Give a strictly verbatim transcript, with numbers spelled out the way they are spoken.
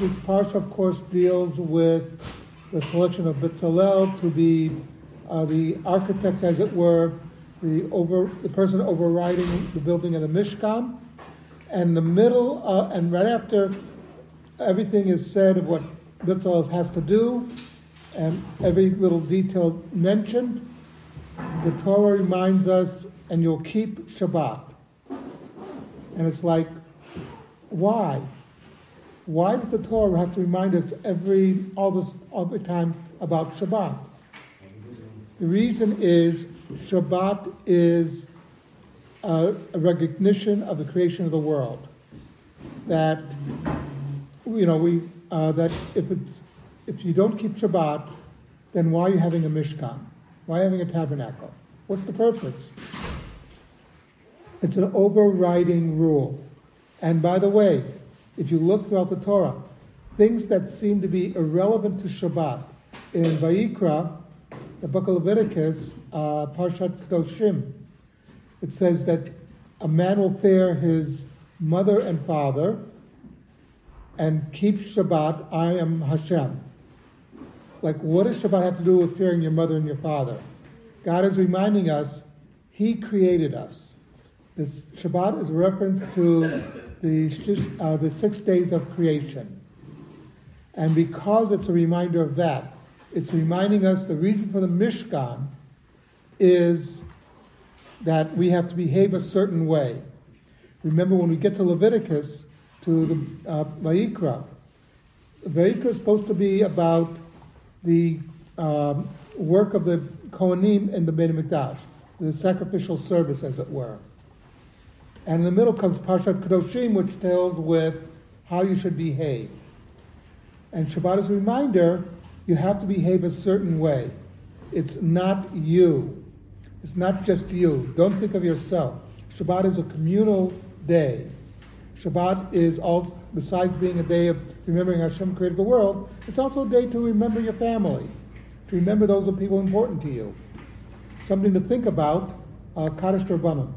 This week's parsha, of course, deals with the selection of Bezalel to be uh, the architect, as it were, the over the person overriding the building of the Mishkan. And the middle, uh, and right after everything is said of what Bezalel has to do, and every little detail mentioned, the Torah reminds us, and you'll keep Shabbat. And it's like, why? Why does the Torah have to remind us every all this all the time about Shabbat? The reason is Shabbat is a, a recognition of the creation of the world. That you know we uh, that if it's if you don't keep Shabbat, then why are you having a Mishkan? Why having a tabernacle? What's the purpose? It's an overriding rule. And by the way, if you look throughout the Torah, things that seem to be irrelevant to Shabbat, in Vayikra, the book of Leviticus, uh, Parshat Kedoshim, it says that a man will fear his mother and father and keep Shabbat, I am Hashem. Like, what does Shabbat have to do with fearing your mother and your father? God is reminding us, He created us. This Shabbat is a reference to the, uh, the six days of creation. And because it's a reminder of that, it's reminding us the reason for the Mishkan is that we have to behave a certain way. Remember when we get to Leviticus, to the uh, Vayikra, Vayikra is supposed to be about the um, work of the Kohanim in the Beda Mikdash, the sacrificial service, as it were. And in the middle comes Parshat Kedoshim, which deals with how you should behave. And Shabbat is a reminder, you have to behave a certain way. It's not you. It's not just you. Don't think of yourself. Shabbat is a communal day. Shabbat is, all, besides being a day of remembering Hashem created the world, it's also a day to remember your family, to remember those are people important to you. Something to think about, uh, Kadosh.